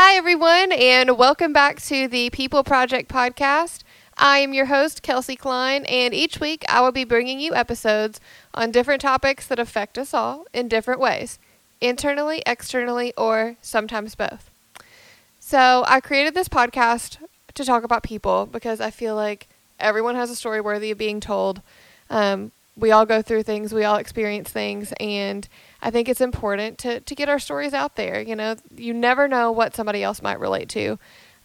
Hi, everyone, and welcome back to the People Project podcast. I am your host, Kelsey Klein, and each week I will be bringing you episodes on different topics that affect us all in different ways, internally, externally, or sometimes both. So I created this podcast to talk about people because I feel like everyone has a story worthy of being told. We all go through things, we all experience things, and I think it's important to get our stories out there. You know, you never know what somebody else might relate to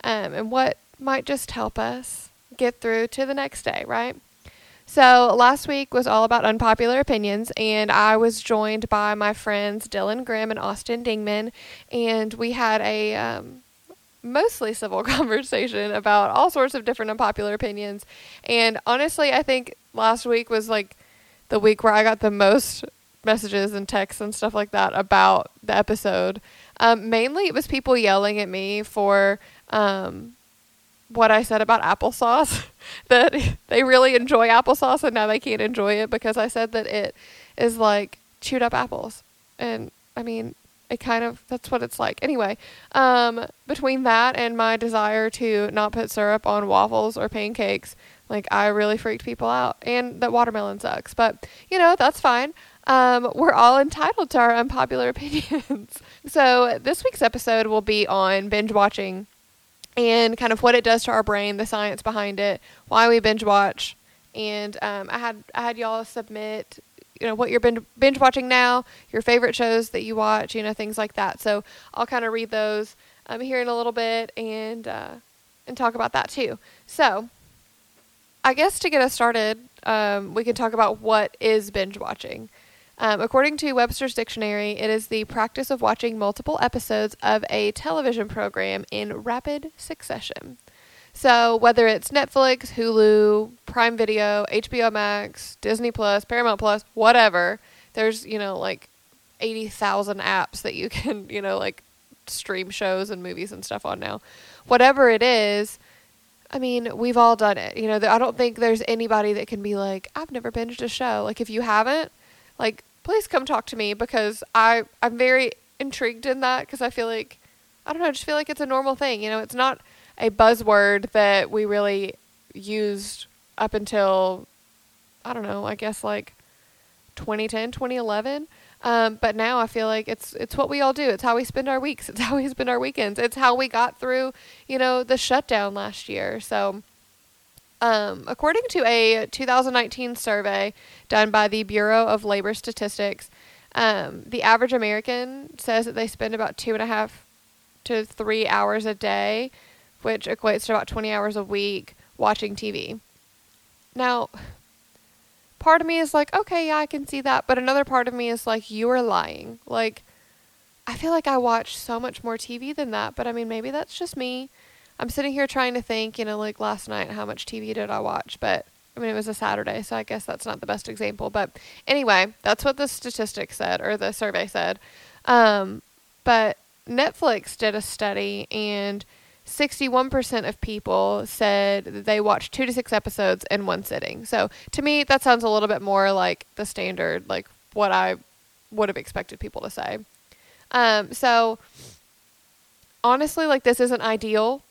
and what might just help us get through to the next day, right? So last week was all about unpopular opinions, and I was joined by my friends Dylan Grimm and Austin Dingman, and we had a mostly civil conversation about all sorts of different unpopular opinions. And honestly, I think last week was like the week where I got the most messages and texts and stuff like that about the episode. Mainly it was people yelling at me for what I said about applesauce, that they really enjoy applesauce and now they can't enjoy it because I said that it is like chewed up apples. And I mean, it kind of, that's what it's like. Anyway, between that and my desire to not put syrup on waffles or pancakes, like, I really freaked people out, and that watermelon sucks, but, you know, that's fine. We're all entitled to our unpopular opinions. So this week's episode will be on binge watching and kind of what it does to our brain, the science behind it, why we binge watch. And I had y'all submit, you know, what you're binge watching now, your favorite shows that you watch, you know, things like that. So I'll kind of read those here in a little bit and talk about that too. So I guess to get us started, we can talk about what is binge watching. According to Webster's Dictionary, it is the practice of watching multiple episodes of a television program in rapid succession. So whether it's Netflix, Hulu, Prime Video, HBO Max, Disney Plus, Paramount Plus, whatever, there's, you know, like 80,000 apps that you can, you know, like stream shows and movies and stuff on now. Whatever it is, I mean, we've all done it. You know, I don't think there's anybody that can be like, I've never binged a show. Like, if you haven't, like, please come talk to me because I'm very intrigued in that because I feel like, I don't know, I just feel like it's a normal thing. You know, it's not a buzzword that we really used up until, I don't know, I guess like 2010, 2011. But now I feel like it's what we all do. It's how we spend our weeks. It's how we spend our weekends. It's how we got through, you know, the shutdown last year. So, according to a 2019 survey done by the Bureau of Labor Statistics, the average American says that they spend about 2.5 to 3 hours a day, which equates to about 20 hours a week watching TV. Now, part of me is like, okay, yeah, I can see that. But another part of me is like, you are lying. Like, I feel like I watch so much more TV than that. But I mean, maybe that's just me. I'm sitting here trying to think, you know, like last night, how much TV did I watch? But I mean, it was a Saturday, so I guess that's not the best example. But anyway, that's what the statistic said, or the survey said. But Netflix did a study, and 61% of people said that they watched 2 to 6 episodes in one sitting. So to me, that sounds a little bit more like the standard, like what I would have expected people to say. So honestly, like, this isn't ideal.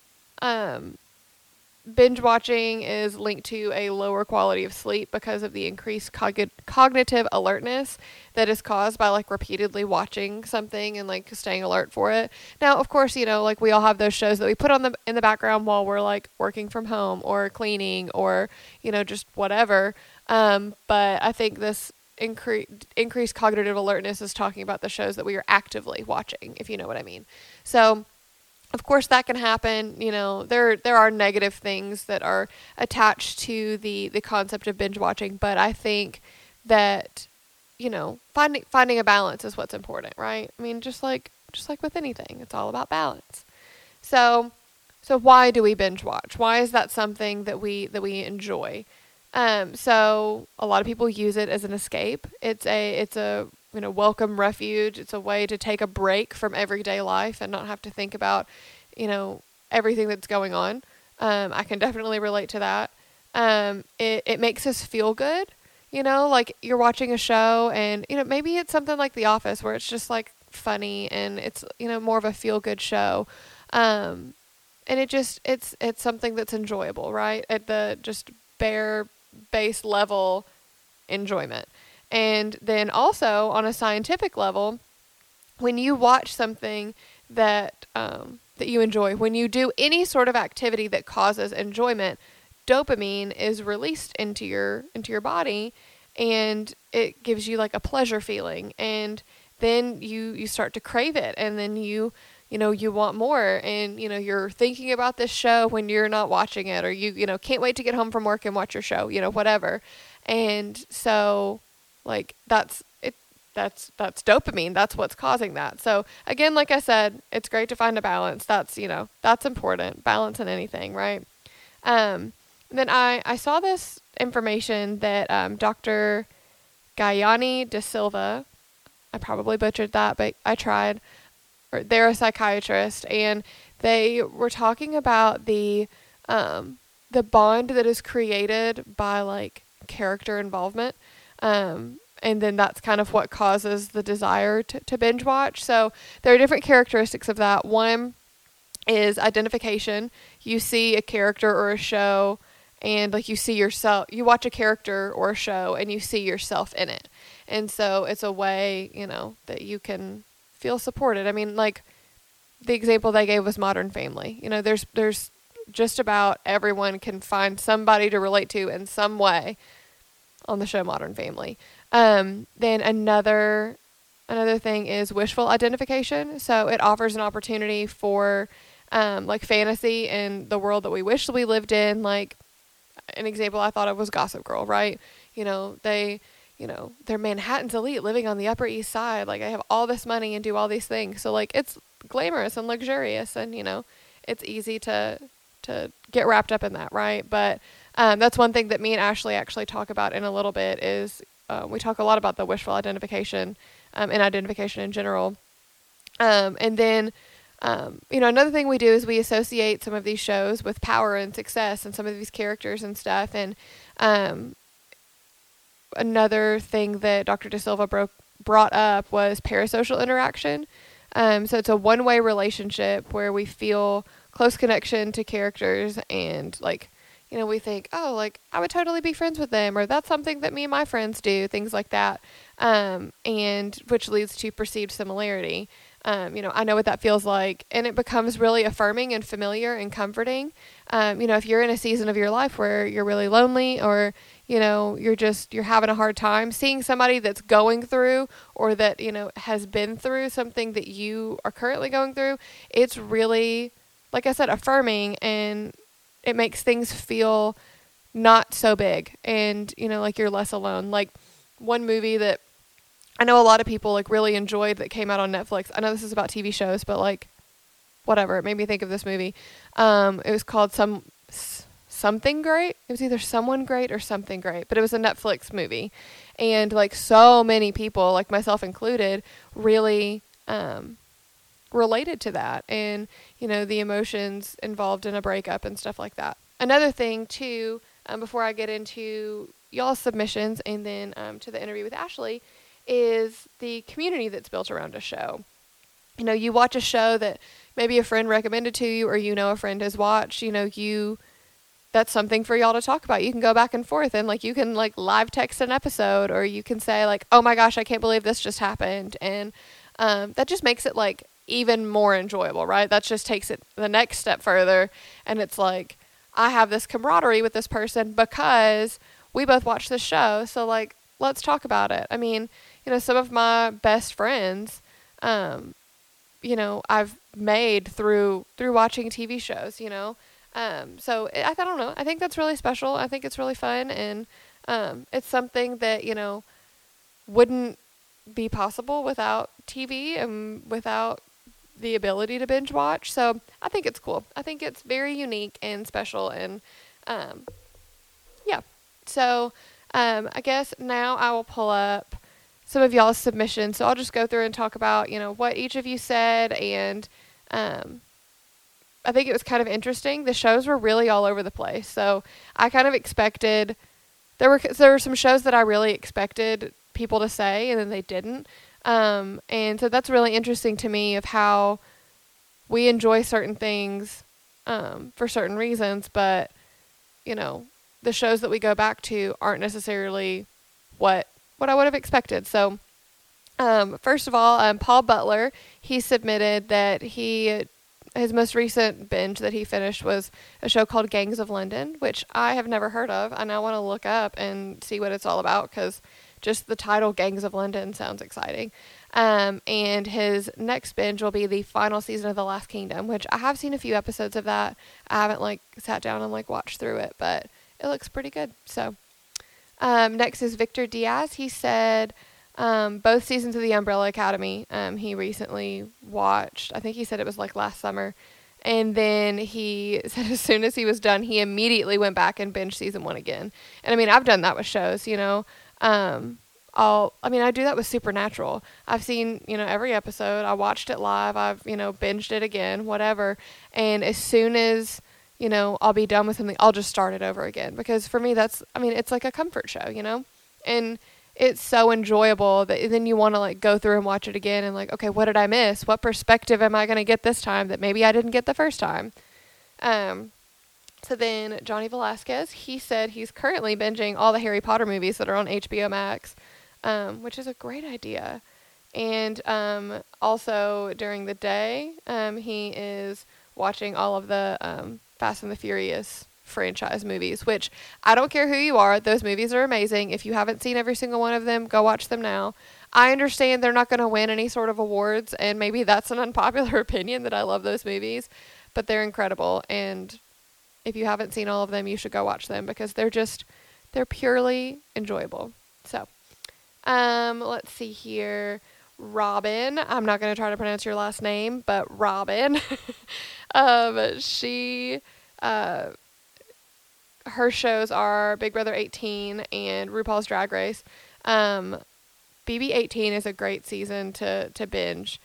Binge watching is linked to a lower quality of sleep because of the increased cognitive alertness that is caused by, like, repeatedly watching something and, like, staying alert for it. Now, of course, you know, like, we all have those shows that we put on in the background while we're, like, working from home or cleaning or, you know, just whatever. But I think this increased cognitive alertness is talking about the shows that we are actively watching, if you know what I mean. So, of course, that can happen. You know, there are negative things that are attached to the concept of binge watching, but I think that, you know, finding a balance is what's important, right? I mean, just like with anything, it's all about balance. So why do we binge watch? Why is that something that we enjoy? So a lot of people use it as an escape. It's a you know, welcome refuge. It's a way to take a break from everyday life and not have to think about, you know, everything that's going on. I can definitely relate to that. It makes us feel good, you know, like you're watching a show and, you know, maybe it's something like The Office where it's just like funny and it's, you know, more of a feel good show. And it just, it's something that's enjoyable, right? At the just bare base level enjoyment. And then also on a scientific level, when you watch something that, that you enjoy, when you do any sort of activity that causes enjoyment, dopamine is released into your body, and it gives you like a pleasure feeling. And then you start to crave it, and then you want more, and you're thinking about this show when you're not watching it, or you can't wait to get home from work and watch your show, whatever. And so like that's dopamine. That's what's causing that. So again, like I said, it's great to find a balance. That's, that's important, balance in anything, right? Then I saw this information that Dr. Gayani De Silva, I probably butchered that, but I tried. Or they're a psychiatrist, and they were talking about the bond that is created by like character involvement. And then that's kind of what causes the desire to binge watch. So there are different characteristics of that. One is identification. You see a character or a show, and like you see yourself, you watch a character or a show and you see yourself in it. And so it's a way, that you can feel supported. I mean, like the example they gave was Modern Family. There's just about everyone can find somebody to relate to in some way on the show Modern Family. Then another thing is wishful identification. So it offers an opportunity for, like fantasy and the world that we wish we lived in. Like an example I thought of was Gossip Girl, right? They're Manhattan's elite living on the Upper East Side. Like I have all this money and do all these things. So like it's glamorous and luxurious, and it's easy to get wrapped up in that. Right. But, that's one thing that me and Ashley actually talk about in a little bit is, we talk a lot about the wishful identification, and identification in general. And then, another thing we do is we associate some of these shows with power and success and some of these characters and stuff. And, another thing that Dr. De Silva brought up was parasocial interaction. So it's a one-way relationship where we feel close connection to characters and like, we think, oh, like I would totally be friends with them, or that's something that me and my friends do, things like that. And which leads to perceived similarity. I know what that feels like, and it becomes really affirming and familiar and comforting. If you're in a season of your life where you're really lonely, or, you're having a hard time, seeing somebody that's going through or that, has been through something that you are currently going through, it's really, like I said, affirming, and it makes things feel not so big, and, like you're less alone. Like one movie that I know a lot of people like really enjoyed that came out on Netflix. I know this is about TV shows, but like whatever. It made me think of this movie. It was called Something Great. It was either Someone Great or Something Great, but it was a Netflix movie. And like so many people, like myself included, really, related to that, and the emotions involved in a breakup and stuff like that. Another thing too, before I get into y'all's submissions and then to the interview with Ashley, is the community that's built around a show. You watch a show that maybe a friend recommended to you, or a friend has watched. That's something for y'all to talk about. You can go back and forth, and like you can like live text an episode, or you can say like, oh my gosh, I can't believe this just happened, and that just makes it like even more enjoyable, right? That just takes it the next step further. And it's like, I have this camaraderie with this person because we both watch this show. So like, let's talk about it. I mean, some of my best friends, I've made through watching TV shows, so I don't know. I think that's really special. I think it's really fun. And, it's something that, wouldn't be possible without TV and without the ability to binge watch. So I think it's cool. I think it's very unique and special, and yeah. So I guess now I will pull up some of y'all's submissions. So I'll just go through and talk about, what each of you said, and I think it was kind of interesting. The shows were really all over the place. So I kind of expected there were some shows that I really expected people to say, and then they didn't. And so that's really interesting to me of how we enjoy certain things for certain reasons, but, you know, the shows that we go back to aren't necessarily what I would have expected. So, first of all, Paul Butler, he submitted that his most recent binge that he finished was a show called Gangs of London, which I have never heard of, and I want to look up and see what it's all about, because just the title Gangs of London sounds exciting. And his next binge will be the final season of The Last Kingdom, which I have seen a few episodes of that. I haven't sat down and watched through it, but it looks pretty good. So, next is Victor Diaz. He said, both seasons of The Umbrella Academy, he recently watched. I think he said it was last summer. And then he said as soon as he was done, he immediately went back and binged season one again. And I mean, I've done that with shows, you know, I do that with Supernatural. I've seen, you know, every episode. I watched it live. I've, you know, binged it again, whatever. And as soon as, you know, I'll be done with something, I'll just start it over again. Because for me, it's like a comfort show, you know? And it's so enjoyable that then you want to go through and watch it again and okay, what did I miss? What perspective am I going to get this time that maybe I didn't get the first time? So then Johnny Velasquez, he said he's currently binging all the Harry Potter movies that are on HBO Max, which is a great idea. And also during the day, he is watching all of the Fast and the Furious franchise movies, which I don't care who you are. Those movies are amazing. If you haven't seen every single one of them, go watch them now. I understand they're not going to win any sort of awards, and maybe that's an unpopular opinion that I love those movies, but they're incredible. And if you haven't seen all of them, you should go watch them because they're purely enjoyable. So, let's see here. Robin, I'm not going to try to pronounce your last name, but Robin, her shows are Big Brother 18 and RuPaul's Drag Race. BB18 is a great season to binge.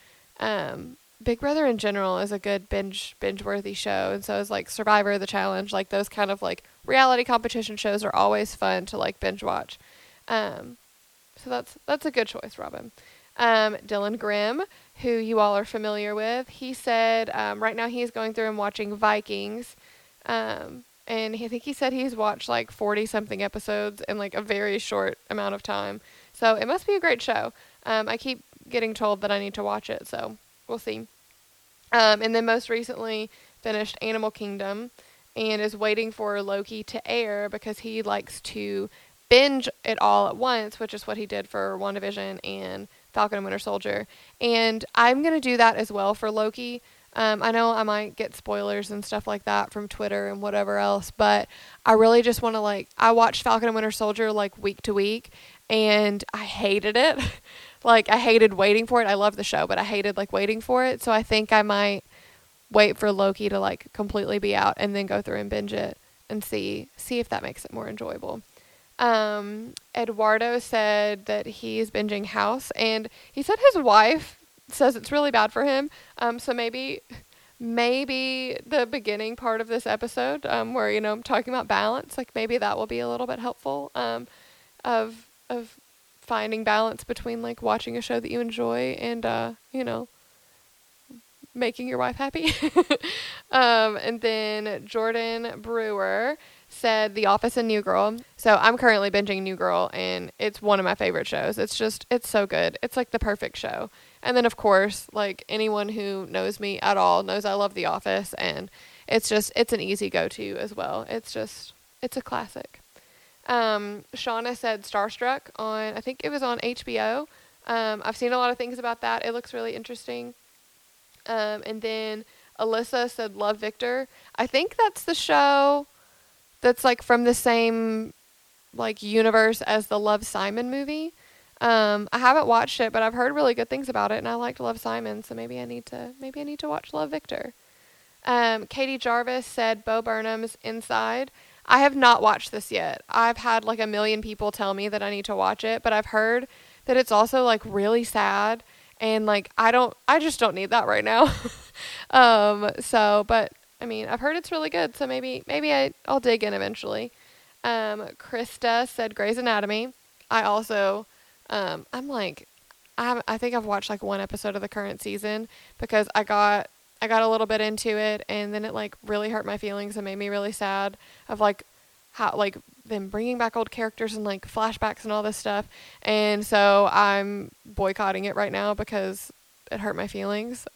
Big Brother in general is a good binge-worthy show. And so it's Survivor, The Challenge, those kind of reality competition shows are always fun to binge watch. So that's a good choice, Robin. Dylan Grimm, who you all are familiar with, he said right now he's going through and watching Vikings. And I think he said he's watched 40-something episodes in a very short amount of time. So it must be a great show. I keep getting told that I need to watch it, so we'll see. And then most recently finished Animal Kingdom and is waiting for Loki to air because he likes to binge it all at once, which is what he did for WandaVision and Falcon and Winter Soldier. And I'm going to do that as well for Loki. I know I might get spoilers and stuff like that from Twitter and whatever else, but I really just want to I watched Falcon and Winter Soldier week to week and I hated it. I hated waiting for it. I love the show, but I hated waiting for it. So I think I might wait for Loki to completely be out and then go through and binge it and see if that makes it more enjoyable. Eduardo said that he's binging House and he said his wife says it's really bad for him. So maybe the beginning part of this episode, where, you know, I'm talking about balance, maybe that will be a little bit helpful, of finding balance between watching a show that you enjoy and, you know, making your wife happy. And then Jordan Brewer said The Office and New Girl. So I'm currently binging New Girl and it's one of my favorite shows. It's so good. It's the perfect show. And then, of course, anyone who knows me at all knows I love The Office, and it's an easy go-to as well. It's a classic. Shauna said Starstruck I think it was on HBO. I've seen a lot of things about that. It looks really interesting. And then Alyssa said Love, Victor. I think that's the show that's, from the same, universe as the Love, Simon movie. I haven't watched it, but I've heard really good things about it, and I liked Love, Simon, so maybe I need to watch Love, Victor. Katie Jarvis said Bo Burnham's Inside. I have not watched this yet. I've had, 1 million people tell me that I need to watch it, but I've heard that it's also, really sad, and, I just don't need that right now. But, I mean, I've heard it's really good, so maybe I'll dig in eventually. Krista said Grey's Anatomy. I also... I think I've watched one episode of the current season because I got I got a little bit into it, and then it, like, really hurt my feelings and made me really sad of, like, how, like, them bringing back old characters and, like, flashbacks and all this stuff. And so I'm boycotting it right now because it hurt my feelings.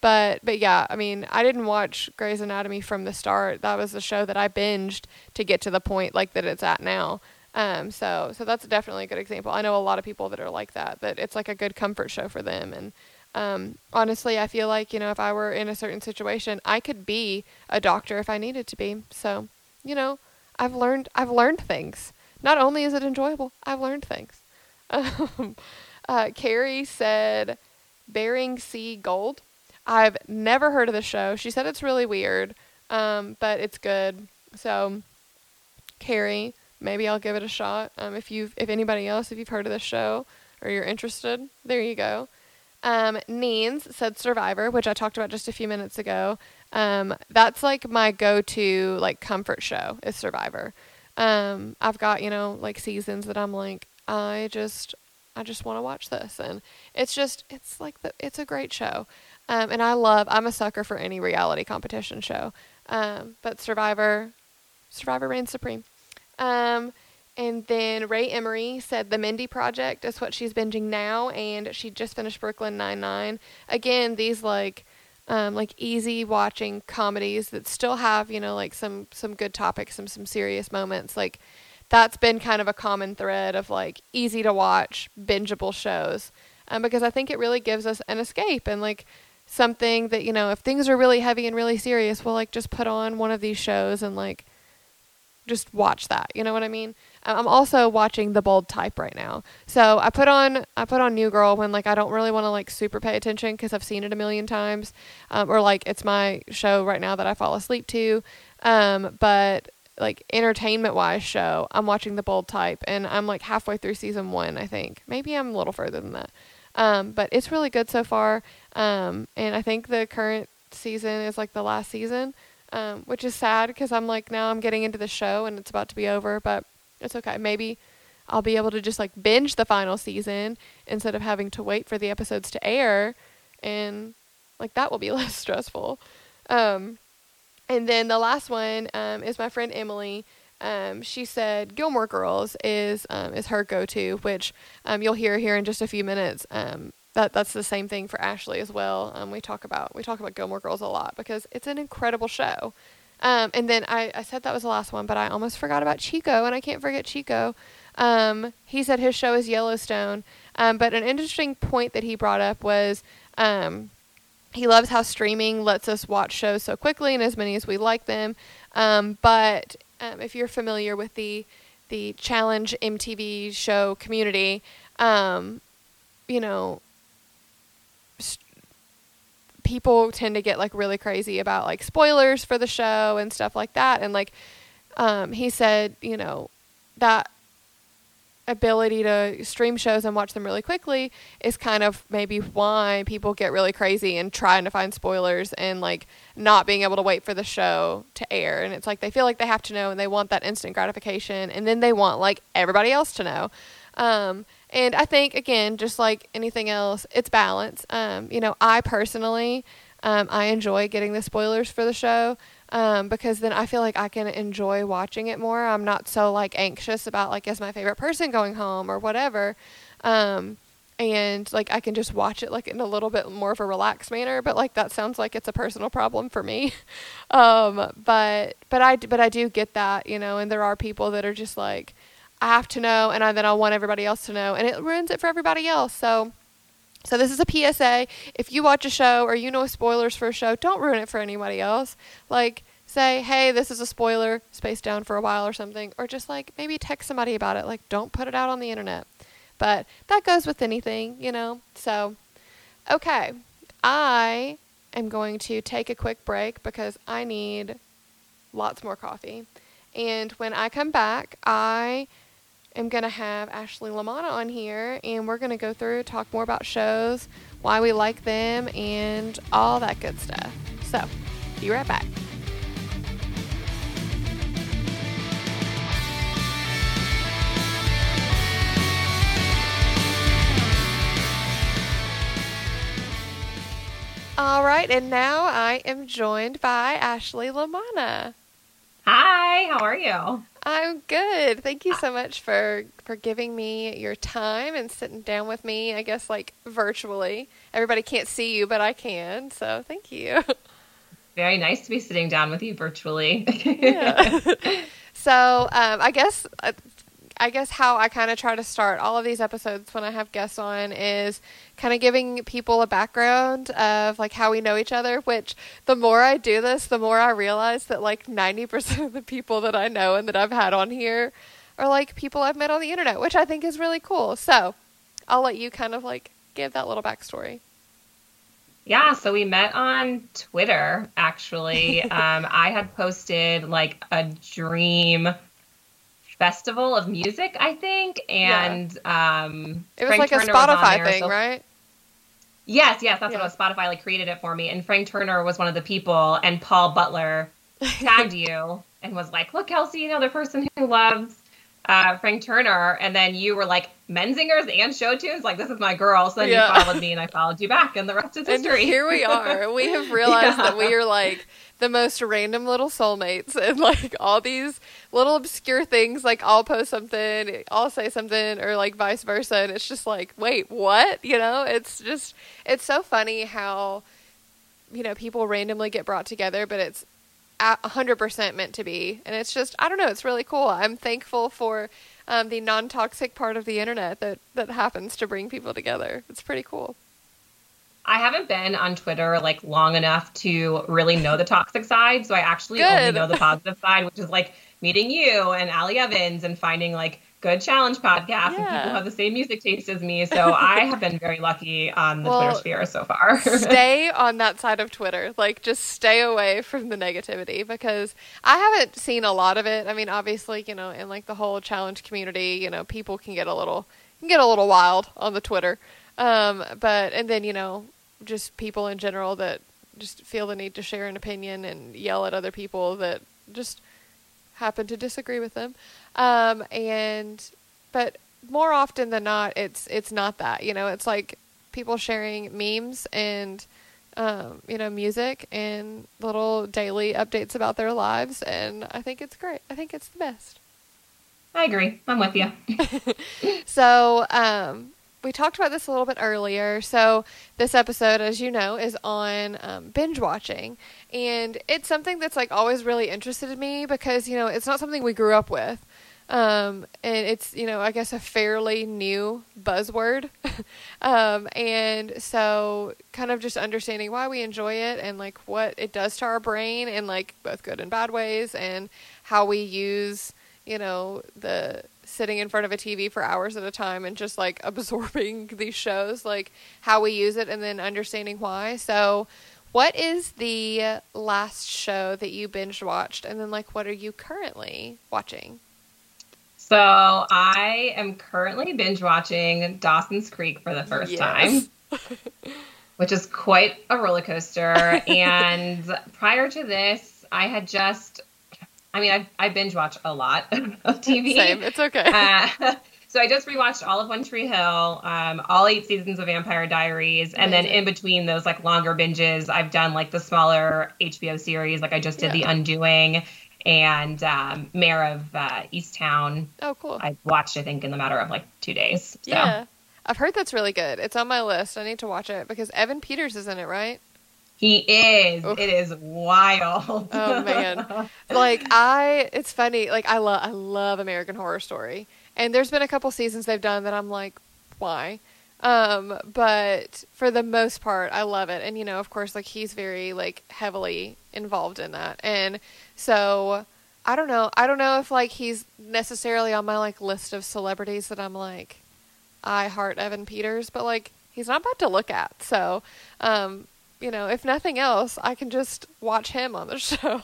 But yeah, I mean, I didn't watch Grey's Anatomy from the start. That was the show that I binged to get to the point, like, that it's at now. So that's definitely a good example. I know a lot of people that are like that, that it's like a good comfort show for them. And honestly, I feel like, you know, if I were in a certain situation, I could be a doctor if I needed to be. So, you know, I've learned things. Not only is it enjoyable, I've learned things. Carrie said Bering Sea Gold. I've never heard of the show. She said it's really weird, but it's good. So, Carrie, maybe I'll give it a shot. If you've heard of the show or you're interested, there you go. Neens said Survivor, which I talked about just a few minutes ago. That's like my go-to, like, comfort show is Survivor. I've got, you know, like, seasons that I'm like, I just want to watch this. And it's a great show. And I'm a sucker for any reality competition show. But Survivor reigns supreme. And then Ray Emery said The Mindy Project is what she's binging now. And she just finished Brooklyn Nine-Nine. Again, these like easy watching comedies that still have, you know, like some good topics, some serious moments. Like, that's been kind of a common thread of, like, easy to watch, bingeable shows. Because I think it really gives us an escape and, like, something that, you know, if things are really heavy and really serious, we'll, like, just put on one of these shows and, like, just watch that. You know what I mean? I'm also watching The Bold Type right now. So I put on New Girl when, like, I don't really want to, like, super pay attention because I've seen it a million times. Or, like, it's my show right now that I fall asleep to. But, like, entertainment wise show, I'm watching The Bold Type, and I'm, like, halfway through season 1, I think. Maybe I'm a little further than that. But it's really good so far. And I think the current season is, like, the last season, which is sad because I'm, like, now I'm getting into the show and it's about to be over, but it's okay. Maybe I'll be able to just, like, binge the final season instead of having to wait for the episodes to air, and, like, that will be less stressful. And then the last one is my friend Emily. She said Gilmore Girls is her go-to, which you'll hear here in just a few minutes. That's the same thing for Ashley as well. We talk about Gilmore Girls a lot because it's an incredible show. And then I said that was the last one, but I almost forgot about Chico, and I can't forget Chico. He said his show is Yellowstone. But an interesting point that he brought up was he loves how streaming lets us watch shows so quickly and as many as we like them. But if you're familiar with the Challenge MTV show community, you know, people tend to get, like, really crazy about, like, spoilers for the show and stuff like that. And, like, he said, you know, that ability to stream shows and watch them really quickly is kind of maybe why people get really crazy and trying to find spoilers and, like, not being able to wait for the show to air. And it's like they feel like they have to know, and they want that instant gratification, and then they want, like, everybody else to know. And I think, again, just like anything else, it's balance. You know, I personally, I enjoy getting the spoilers for the show, because then I feel like I can enjoy watching it more. I'm not so, like, anxious about, like, is my favorite person going home or whatever. And, like, I can just watch it, like, in a little bit more of a relaxed manner, but, like, that sounds like it's a personal problem for me. But I do get that, you know, and there are people that are just like, I have to know, and then I want everybody else to know, and it ruins it for everybody else. So this is a PSA. If you watch a show or you know spoilers for a show, don't ruin it for anybody else. Like, say, hey, this is a spoiler, space down for a while or something, or just, like, maybe text somebody about it. Like, don't put it out on the internet. But that goes with anything, you know. So, okay, I am going to take a quick break because I need lots more coffee. And when I come back, I'm going to have Ashley LaManna on here, and we're going to go through, talk more about shows, why we like them, and all that good stuff. So, be right back. All right, and now I am joined by Ashley LaManna. Hi, how are you? I'm good. Thank you so much for giving me your time and sitting down with me, I guess, like, virtually. Everybody can't see you, but I can, so thank you. Very nice to be sitting down with you virtually. Yeah. So I guess how I kind of try to start all of these episodes when I have guests on is kind of giving people a background of like how we know each other, which the more I do this, the more I realize that like 90% of the people that I know and that I've had on here are like people I've met on the internet, which I think is really cool. So I'll let you kind of like give that little backstory. Yeah, so we met on Twitter, actually. I had posted like a dream festival of music, I think, and it was Frank like Turner a Spotify there, thing, so... right? Yes, that's what it was. Spotify like created it for me, and Frank Turner was one of the people, and Paul Butler tagged you and was like, "Look, Kelsey, another person who loves Frank Turner," and then you were like, "Menzingers and show tunes, like this is my girl." So then you followed me, and I followed you back, and the rest is history. And here we are. We have realized that we are like the most random little soulmates, and like all these little obscure things, like I'll post something, I'll say something, or like vice versa, and it's just like, wait, what? You know, it's just, it's so funny how, you know, people randomly get brought together, but it's 100% meant to be, and it's just, I don't know, it's really cool. I'm thankful for the non-toxic part of the internet that happens to bring people together. It's pretty cool. I haven't been on Twitter like long enough to really know the toxic side. So I actually only know the positive side, which is like meeting you and Ali Evans and finding like good challenge podcasts and people have the same music taste as me. So I have been very lucky on the Twitter sphere so far. Stay on that side of Twitter. Like just stay away from the negativity because I haven't seen a lot of it. I mean, obviously, you know, in like the whole challenge community, you know, people can get a little wild on the Twitter. But then, you know, just people in general that just feel the need to share an opinion and yell at other people that just happen to disagree with them. But more often than not, it's not that, you know, it's like people sharing memes and, you know, music and little daily updates about their lives. And I think it's great. I think it's the best. I agree. I'm with you. So, we talked about this a little bit earlier. So this episode, as you know, is on binge watching. And it's something that's like always really interested in me because, you know, it's not something we grew up with. And it's, you know, I guess a fairly new buzzword. And so kind of just understanding why we enjoy it and like what it does to our brain in like both good and bad ways and how we use, you know, the sitting in front of a TV for hours at a time and just like absorbing these shows, like how we use it and then understanding why. So what is the last show that you binge watched? And then like, what are you currently watching? So I am currently binge watching Dawson's Creek for the first time, which is quite a roller coaster. And prior to this, I had just I binge watch a lot of TV. Same, it's okay. So I just rewatched all of One Tree Hill, all 8 seasons of Vampire Diaries, and then in between those like longer binges, I've done like the smaller HBO series, like I just did The Undoing and Mayor of Easttown. Oh, cool. I watched, I think, in the matter of like 2 days. So. Yeah, I've heard that's really good. It's on my list. I need to watch it because Evan Peters is in it, right? He is. Oof. It is wild. Oh man. It's funny. Like I love American Horror Story. And there's been a couple seasons they've done that I'm like, why? But for the most part, I love it. And you know, of course, like he's very like heavily involved in that. And so I don't know if like he's necessarily on my like list of celebrities that I'm like, I heart Evan Peters, but like he's not bad to look at. So, you know, if nothing else, I can just watch him on the show.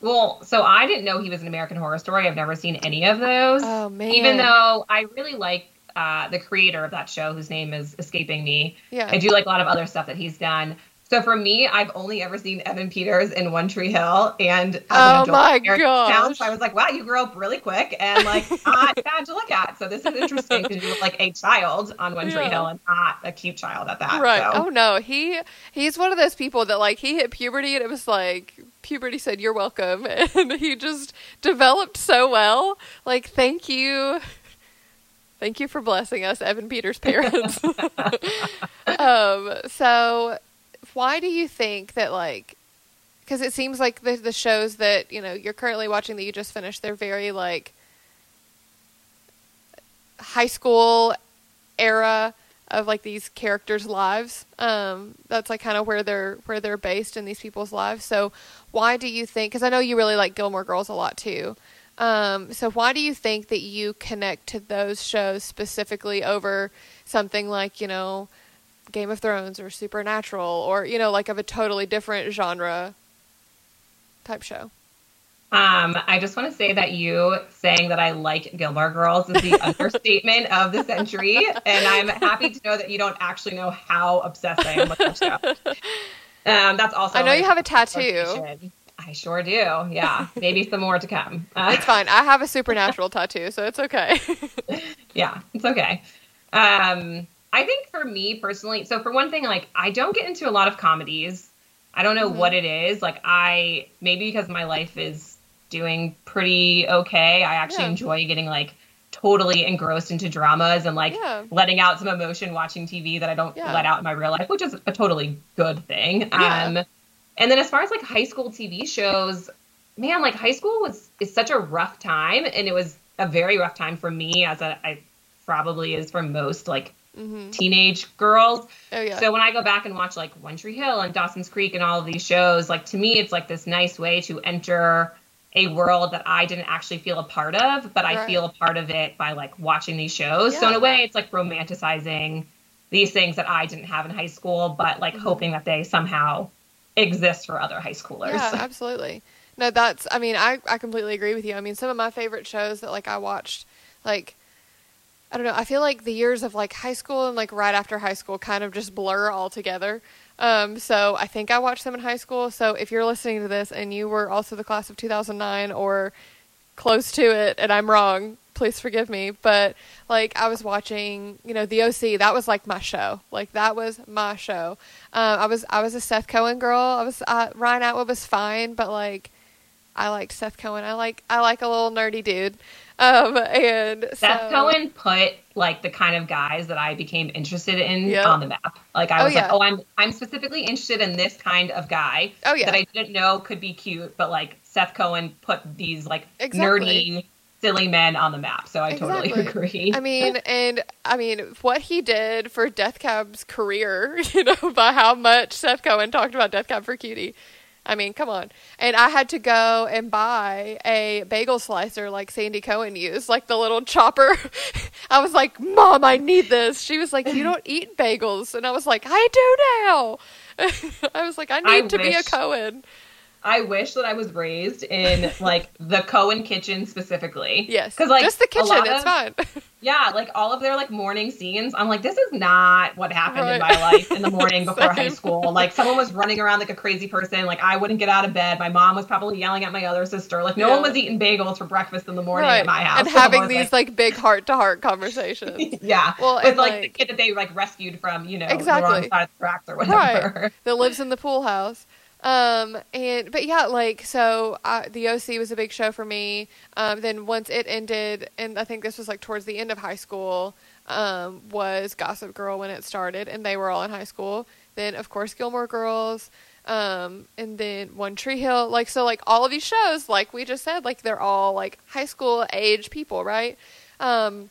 Well, so I didn't know he was an American Horror Story. I've never seen any of those. Oh, man. Even though I really like the creator of that show, whose name is escaping me. Yeah. I do like a lot of other stuff that he's done. So for me, I've only ever seen Evan Peters in One Tree Hill, and as an adult, my gosh, I was like, wow, you grew up really quick and like not bad to look at. So this is interesting because you look like a child on One Tree Hill and not a cute child at that. Right. So. Oh no, he's one of those people that like he hit puberty and it was like puberty said you're welcome, and he just developed so well. Like thank you. Thank you for blessing us, Evan Peters' parents. So why do you think that, like, because it seems like the shows that, you know, you're currently watching that you just finished, they're very, like, high school era of, like, these characters' lives. That's, like, kind of where they're based in these people's lives. So why do you think, because I know you really like Gilmore Girls a lot, too. So why do you think that you connect to those shows specifically over something like, you know, Game of Thrones or Supernatural or, you know, like of a totally different genre type show? I just want to say that you saying that I like Gilmore Girls is the understatement of the century. And I'm happy to know that you don't actually know how obsessed I am with that show. That's also, I know you have a tattoo. I sure do. Yeah. Maybe some more to come. It's fine. I have a Supernatural tattoo, so it's okay. Yeah, it's okay. I think for me personally, so for one thing, like I don't get into a lot of comedies. I don't know what it is. Like maybe because my life is doing pretty okay. I actually enjoy getting like totally engrossed into dramas and like letting out some emotion watching TV that I don't let out in my real life, which is a totally good thing. And then as far as, like, high school TV shows, man, like, high school is such a rough time, and it was a very rough time for me, as I probably is for most, like, teenage girls. Oh, yeah. So when I go back and watch, like, One Tree Hill and Dawson's Creek and all of these shows, like, to me, it's, like, this nice way to enter a world that I didn't actually feel a part of, but I feel a part of it by, like, watching these shows. Yeah. So in a way, it's, like, romanticizing these things that I didn't have in high school, but, like, hoping that they somehow exists for other high schoolers. Yeah, absolutely. No, that's, I mean, I completely agree with you. I mean, some of my favorite shows that, like, I watched, like, I don't know, I feel like the years of, like, high school and, like, right after high school kind of just blur all together. So I think I watched them in high school. So if you're listening to this and you were also the class of 2009 or close to it, and I'm wrong, please forgive me. But, like, I was watching, you know, The OC. That was, like, my show. Like, that was my show. I was a Seth Cohen girl. Ryan Atwood was fine, but, like, I liked Seth Cohen. I like a little nerdy dude. And Seth Cohen put, like, the kind of guys that I became interested in on the map. Like, I was I'm specifically interested in this kind of guy that I didn't know could be cute, but, like, Seth Cohen put these, like, nerdy silly men on the map. So I totally agree. I mean, what he did for Death Cab's career, you know, by how much Seth Cohen talked about Death Cab for Cutie. I mean, come on. And I had to go and buy a bagel slicer like Sandy Cohen used, like the little chopper. I was like, Mom, I need this. She was like, you don't eat bagels. And I was like, I do now. I was like, I wish to be a Cohen. I wish that I was raised in, like, the Cohen kitchen specifically. Yes. Because, like, just the kitchen, it's fun. Yeah, like, all of their, like, morning scenes, I'm like, this is not what happened in my life in the morning before high school. Like, someone was running around like a crazy person. Like, I wouldn't get out of bed. My mom was probably yelling at my other sister. Like, no one was eating bagels for breakfast in the morning at my house. And having these, like, big heart-to-heart conversations. Well, with, like, the kid that they, like, rescued from, you know, the wrong side of the tracks or whatever. Right. That lives in the pool house. The OC was a big show for me. Then once it ended, and I think this was like towards the end of high school, was Gossip Girl when it started, and they were all in high school. Then of course Gilmore Girls, and then One Tree Hill. Like, so like all of these shows, like we just said, like they're all like high school age people, right? And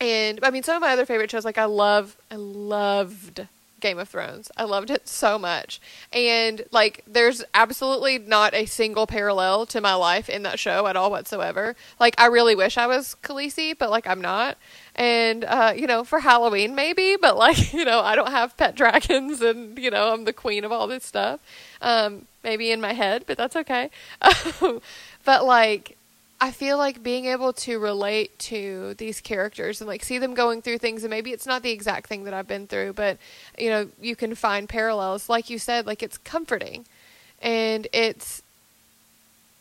I mean, some of my other favorite shows, like I loved Game of Thrones. I loved it so much. And like there's absolutely not a single parallel to my life in that show at all whatsoever. Like I really wish I was Khaleesi, but like I'm not. And you know, for Halloween maybe, but like, you know, I don't have pet dragons and, you know, I'm the queen of all this stuff. Maybe in my head, but that's okay. But like I feel like being able to relate to these characters and like see them going through things, and maybe it's not the exact thing that I've been through, but you know, you can find parallels. Like you said, like it's comforting, and it's,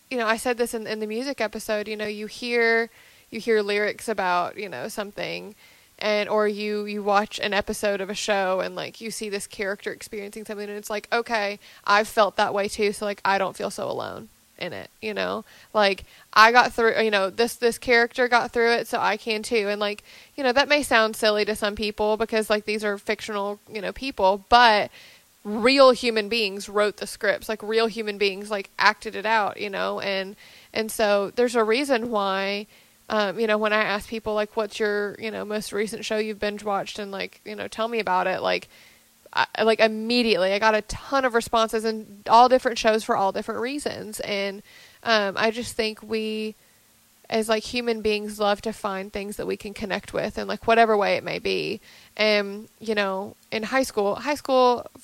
you know, I said this in the music episode, you know, you hear lyrics about, you know, something, and, or you watch an episode of a show and like you see this character experiencing something and it's like, okay, I've felt that way too. So like, I don't feel so alone in it, you know, like I got through, you know, this character got through it, so I can too. And like, you know, that may sound silly to some people because like these are fictional, you know, people, but real human beings wrote the scripts, like real human beings, like acted it out, you know? And so there's a reason why, you know, when I ask people like, what's your, you know, most recent show you've binge watched and like, you know, tell me about it. Like immediately I got a ton of responses and all different shows for all different reasons. And, I just think we as like human beings love to find things that we can connect with and like whatever way it may be. And, you know, in high school,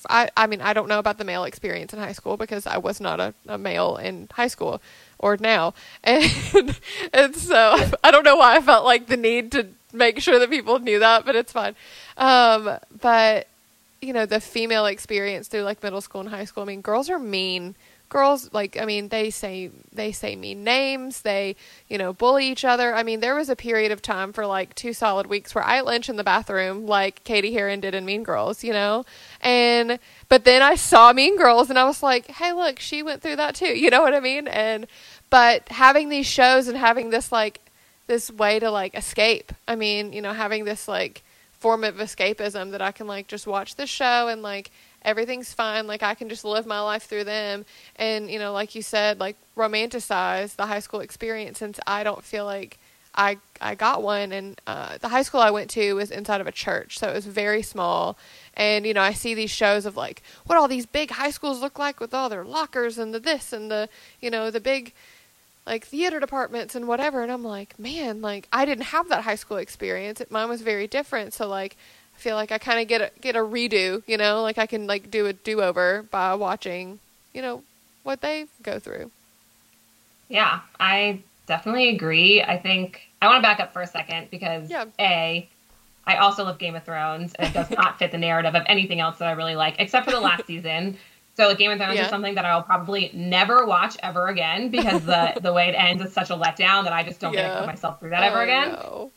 I mean, I don't know about the male experience in high school because I was not a male in high school or now. And so I don't know why I felt like the need to make sure that people knew that, but it's fine. But you know, the female experience through like middle school and high school. I mean, girls are mean. Girls, like, I mean, they say mean names. They, you know, bully each other. I mean, there was a period of time for like 2 solid weeks where I lynch in the bathroom like Katie Heron did in Mean Girls, you know? And, but then I saw Mean Girls and I was like, hey, look, she went through that too. You know what I mean? And, but having these shows and having this, like, this way to like escape. I mean, you know, having this like form of escapism that I can like just watch the show and like everything's fine, like I can just live my life through them. And you know, like you said, like romanticize the high school experience, since I don't feel like I got one. And the high school I went to was inside of a church, so it was very small. And you know, I see these shows of like what all these big high schools look like with all their lockers and the this and the, you know, the big like theater departments and whatever. And I'm like, man, like I didn't have that high school experience. Mine was very different. So like, I feel like I kind of get a redo, you know, like I can like do a do-over by watching, you know, what they go through. Yeah, I definitely agree. I think I want to back up for a second because yeah. I also love Game of Thrones, and it does not fit the narrative of anything else that I really like, except for the last season. So like Game of Thrones is something that I'll probably never watch ever again because the way it ends is such a letdown that I just don't get to put myself through that ever again. No.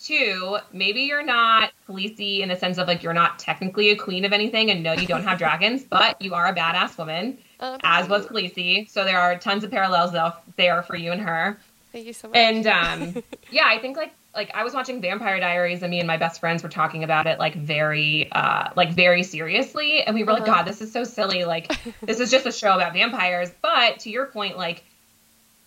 2, maybe you're not Khaleesi in the sense of like you're not technically a queen of anything, and no, you don't have dragons, but you are a badass woman, as was Khaleesi. So there are tons of parallels there for you and her. Thank you so much. And yeah, I think like I was watching Vampire Diaries, and me and my best friends were talking about it like very seriously. And we were like, God, this is so silly. Like this is just a show about vampires. But to your point, like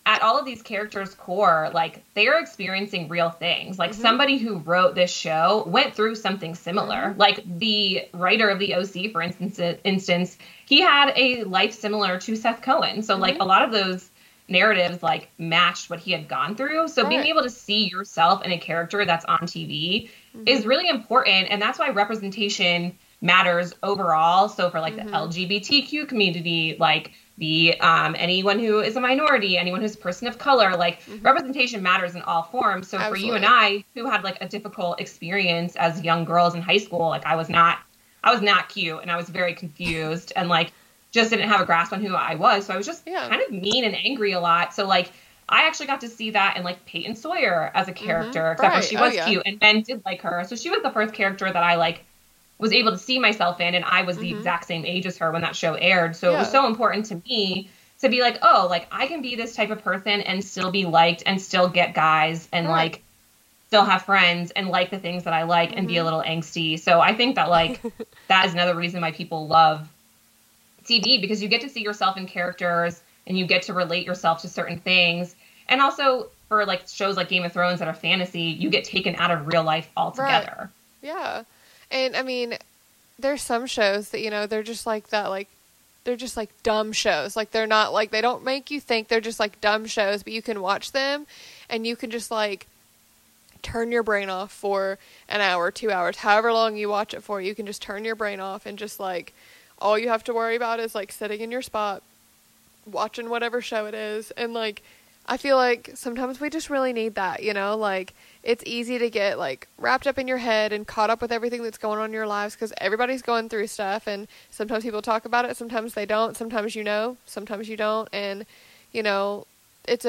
at all of these characters' core, like they are experiencing real things. Like somebody who wrote this show went through something similar. Like the writer of The OC, for instance, he had a life similar to Seth Cohen. So like a lot of those narratives like matched what he had gone through. So being able to see yourself in a character that's on TV is really important. And that's why representation matters overall. So for like the LGBTQ community, like the anyone who is a minority, anyone who's a person of color, like representation matters in all forms. So for you and I, who had like a difficult experience as young girls in high school, like I was not cute, and I was very confused and like just didn't have a grasp on who I was. So I was just kind of mean and angry a lot. So like, I actually got to see that in like Peyton Sawyer as a character, except for she was cute, and Ben did like her. So she was the first character that I like was able to see myself in. And I was the exact same age as her when that show aired. So it was so important to me to be like, oh, like I can be this type of person and still be liked and still get guys and like still have friends and like the things that I like and be a little angsty. So I think that like, that is another reason why people love TV, because you get to see yourself in characters and you get to relate yourself to certain things. And also for like shows like Game of Thrones that are fantasy, you get taken out of real life altogether. Right. Yeah. And I mean, there's some shows that, you know, they're just like that, like they're just like dumb shows. Like they're not like, they don't make you think, they're just like dumb shows, but you can watch them and you can just like turn your brain off for an hour, 2 hours, however long you watch it for. You can just turn your brain off and just like, all you have to worry about is like sitting in your spot, watching whatever show it is. And like, I feel like sometimes we just really need that, you know, like it's easy to get like wrapped up in your head and caught up with everything that's going on in your lives because everybody's going through stuff, and sometimes people talk about it, sometimes they don't, sometimes you know, sometimes you don't, and you know, it's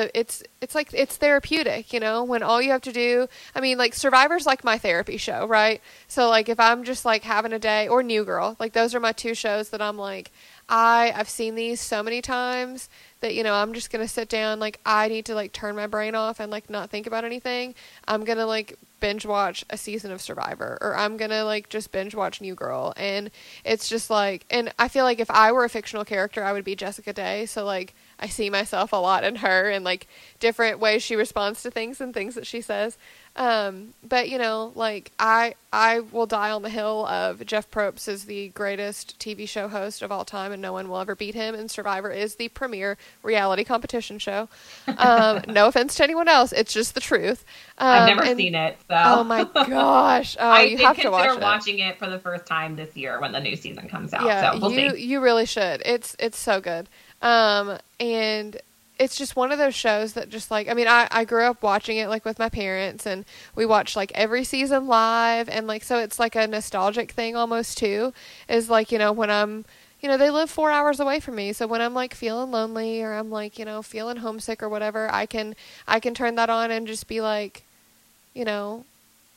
therapeutic, you know, when all you have to do, I mean, like Survivor's like my therapy show, right? So like if I'm just like having a day, or New Girl, like those are my two shows that I'm like, I've seen these so many times that, you know, I'm just going to sit down, like I need to like turn my brain off and like not think about anything. I'm going to like binge watch a season of Survivor, or I'm going to like just binge watch New Girl. And it's just like, and I feel like if I were a fictional character, I would be Jessica Day. So like I see myself a lot in her and like different ways she responds to things and things that she says. But you know, like I will die on the hill of Jeff Probst is the greatest TV show host of all time and no one will ever beat him. And Survivor is the premier reality competition show. No offense to anyone else. It's just the truth. I've never seen it. So. Oh my gosh. Oh, I did consider watching it for the first time this year when the new season comes out. Yeah, so we'll see. You really should. It's so good. And it's just one of those shows that just like, I mean, I grew up watching it like with my parents and we watched like every season live. And like, so it's like a nostalgic thing almost too, is like, you know, when I'm, you know, they live 4 hours away from me. So when I'm like feeling lonely or I'm like, you know, feeling homesick or whatever, I can turn that on and just be like, you know,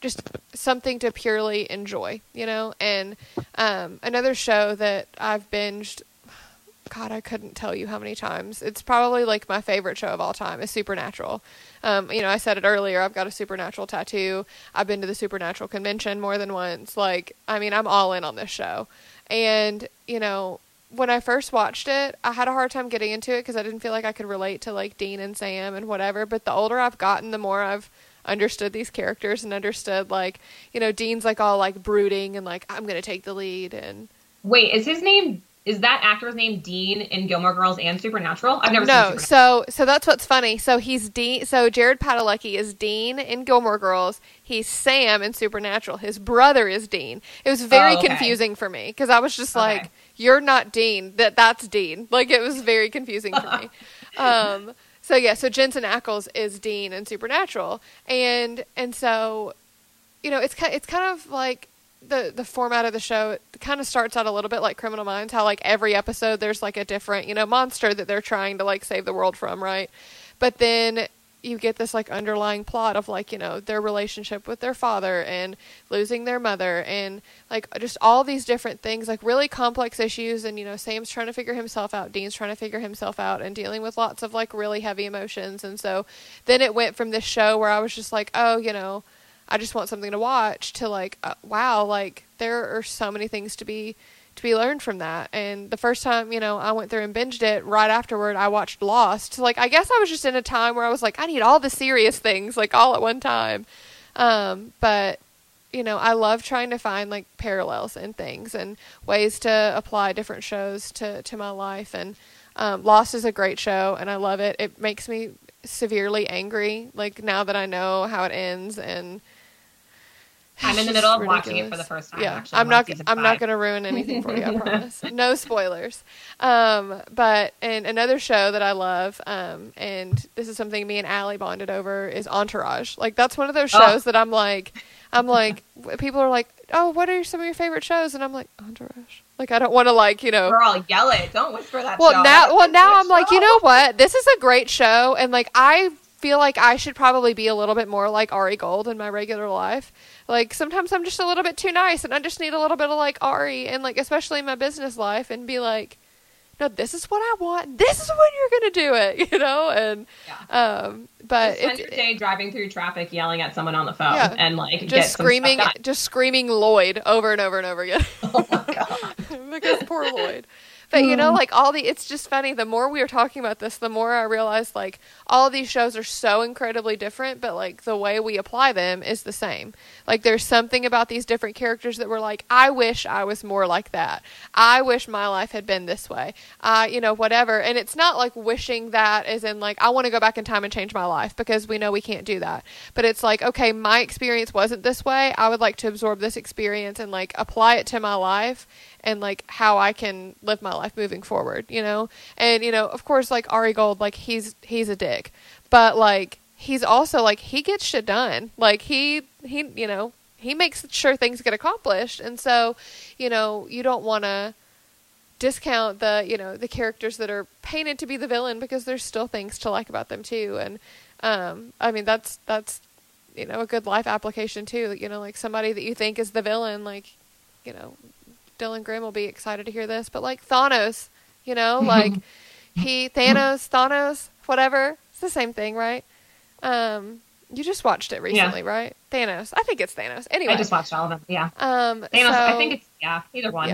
just something to purely enjoy, you know? And, another show that I've binged, God, I couldn't tell you how many times. It's probably like my favorite show of all time is Supernatural. You know, I said it earlier, I've got a Supernatural tattoo. I've been to the Supernatural convention more than once. Like, I mean, I'm all in on this show. And, you know, when I first watched it, I had a hard time getting into it because I didn't feel like I could relate to like Dean and Sam and whatever. But the older I've gotten, the more I've understood these characters and understood like, you know, Dean's like all like brooding and like, I'm going to take the lead. And wait, is that actor's name Dean in Gilmore Girls and Supernatural? I've never seen Supernatural. So that's what's funny. So he's Dean. So Jared Padalecki is Dean in Gilmore Girls. He's Sam in Supernatural. His brother is Dean. It was very confusing for me because I was just like, "You're not Dean. That's Dean." Like it was very confusing for me. So yeah. So Jensen Ackles is Dean in Supernatural, and so, you know, it's kind of like. The format of the show, it kind of starts out a little bit like Criminal Minds, how like every episode there's like a different, you know, monster that they're trying to like save the world from, right? But then you get this like underlying plot of like, you know, their relationship with their father and losing their mother and like just all these different things, like really complex issues. And, you know, Sam's trying to figure himself out. Dean's trying to figure himself out and dealing with lots of like really heavy emotions. And so then it went from this show where I was just like, oh, you know, I just want something to watch to like, wow, like there are so many things to be learned from that. And the first time, you know, I went through and binged it right afterward, I watched Lost. So like, I guess I was just in a time where I was like, I need all the serious things, like all at one time. But you know, I love trying to find like parallels in things and ways to apply different shows to my life. And, Lost is a great show and I love it. It makes me severely angry. Like now that I know how it ends and, I'm in the middle of watching it for the first time. Yeah, actually, I'm not going to ruin anything for you, I promise. No spoilers. But and another show that I love, and this is something me and Allie bonded over, is Entourage. Like that's one of those shows that I'm like, people are like, oh, what are some of your favorite shows? And I'm like, Entourage. Like I don't want to like, you know. Girl, yell it. Don't whisper that. Well, now I'm like, you know what? This is a great show, and like I feel like I should probably be a little bit more like Ari Gold in my regular life. Like sometimes I'm just a little bit too nice and I just need a little bit of like Ari and like, especially in my business life, and be like, no, this is what I want. This is when you're going to do it, you know? And, but spend your day driving through traffic, yelling at someone on the phone and like just screaming Lloyd over and over and over again. Oh my God. Because poor Lloyd. But you know, like it's just funny. The more we were talking about this, the more I realized like all these shows are so incredibly different, but like the way we apply them is the same. Like there's something about these different characters that we're like, I wish I was more like that. I wish my life had been this way. You know, whatever. And it's not like wishing that as in like, I want to go back in time and change my life, because we know we can't do that. But it's like, okay, my experience wasn't this way. I would like to absorb this experience and like apply it to my life and like how I can live my life moving forward, you know? And, you know, of course, like Ari Gold, like he's a dick, but like, he's also like, he gets shit done. Like he, you know, he makes sure things get accomplished. And so, you know, you don't want to discount the, you know, the characters that are painted to be the villain, because there's still things to like about them too. And, I mean, that's, you know, a good life application too, you know, like somebody that you think is the villain, like, you know, Dylan Grimm will be excited to hear this, but like Thanos, you know, like Thanos, whatever, it's the same thing, right? You just watched it recently, right? Thanos. I think it's Thanos. Anyway. I just watched all of them, yeah. Thanos, so, I think it's, yeah, either one.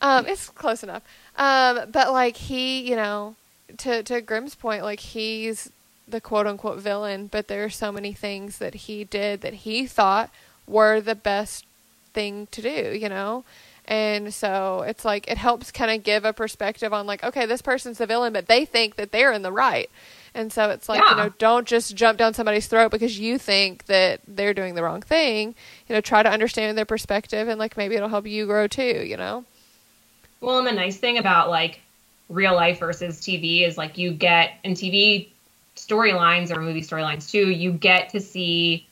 Yeah. It's close enough. But like he, you know, to Grimm's point, like he's the quote unquote villain, but there are so many things that he did that he thought were the best thing to do, you know? And so it's like, it helps kind of give a perspective on like, okay, this person's the villain, but they think that they're in the right. And so it's like, you know, don't just jump down somebody's throat because you think that they're doing the wrong thing, you know, try to understand their perspective and like, maybe it'll help you grow too, you know? Well, and the nice thing about like real life versus TV is like you get in TV storylines or movie storylines too, you get to see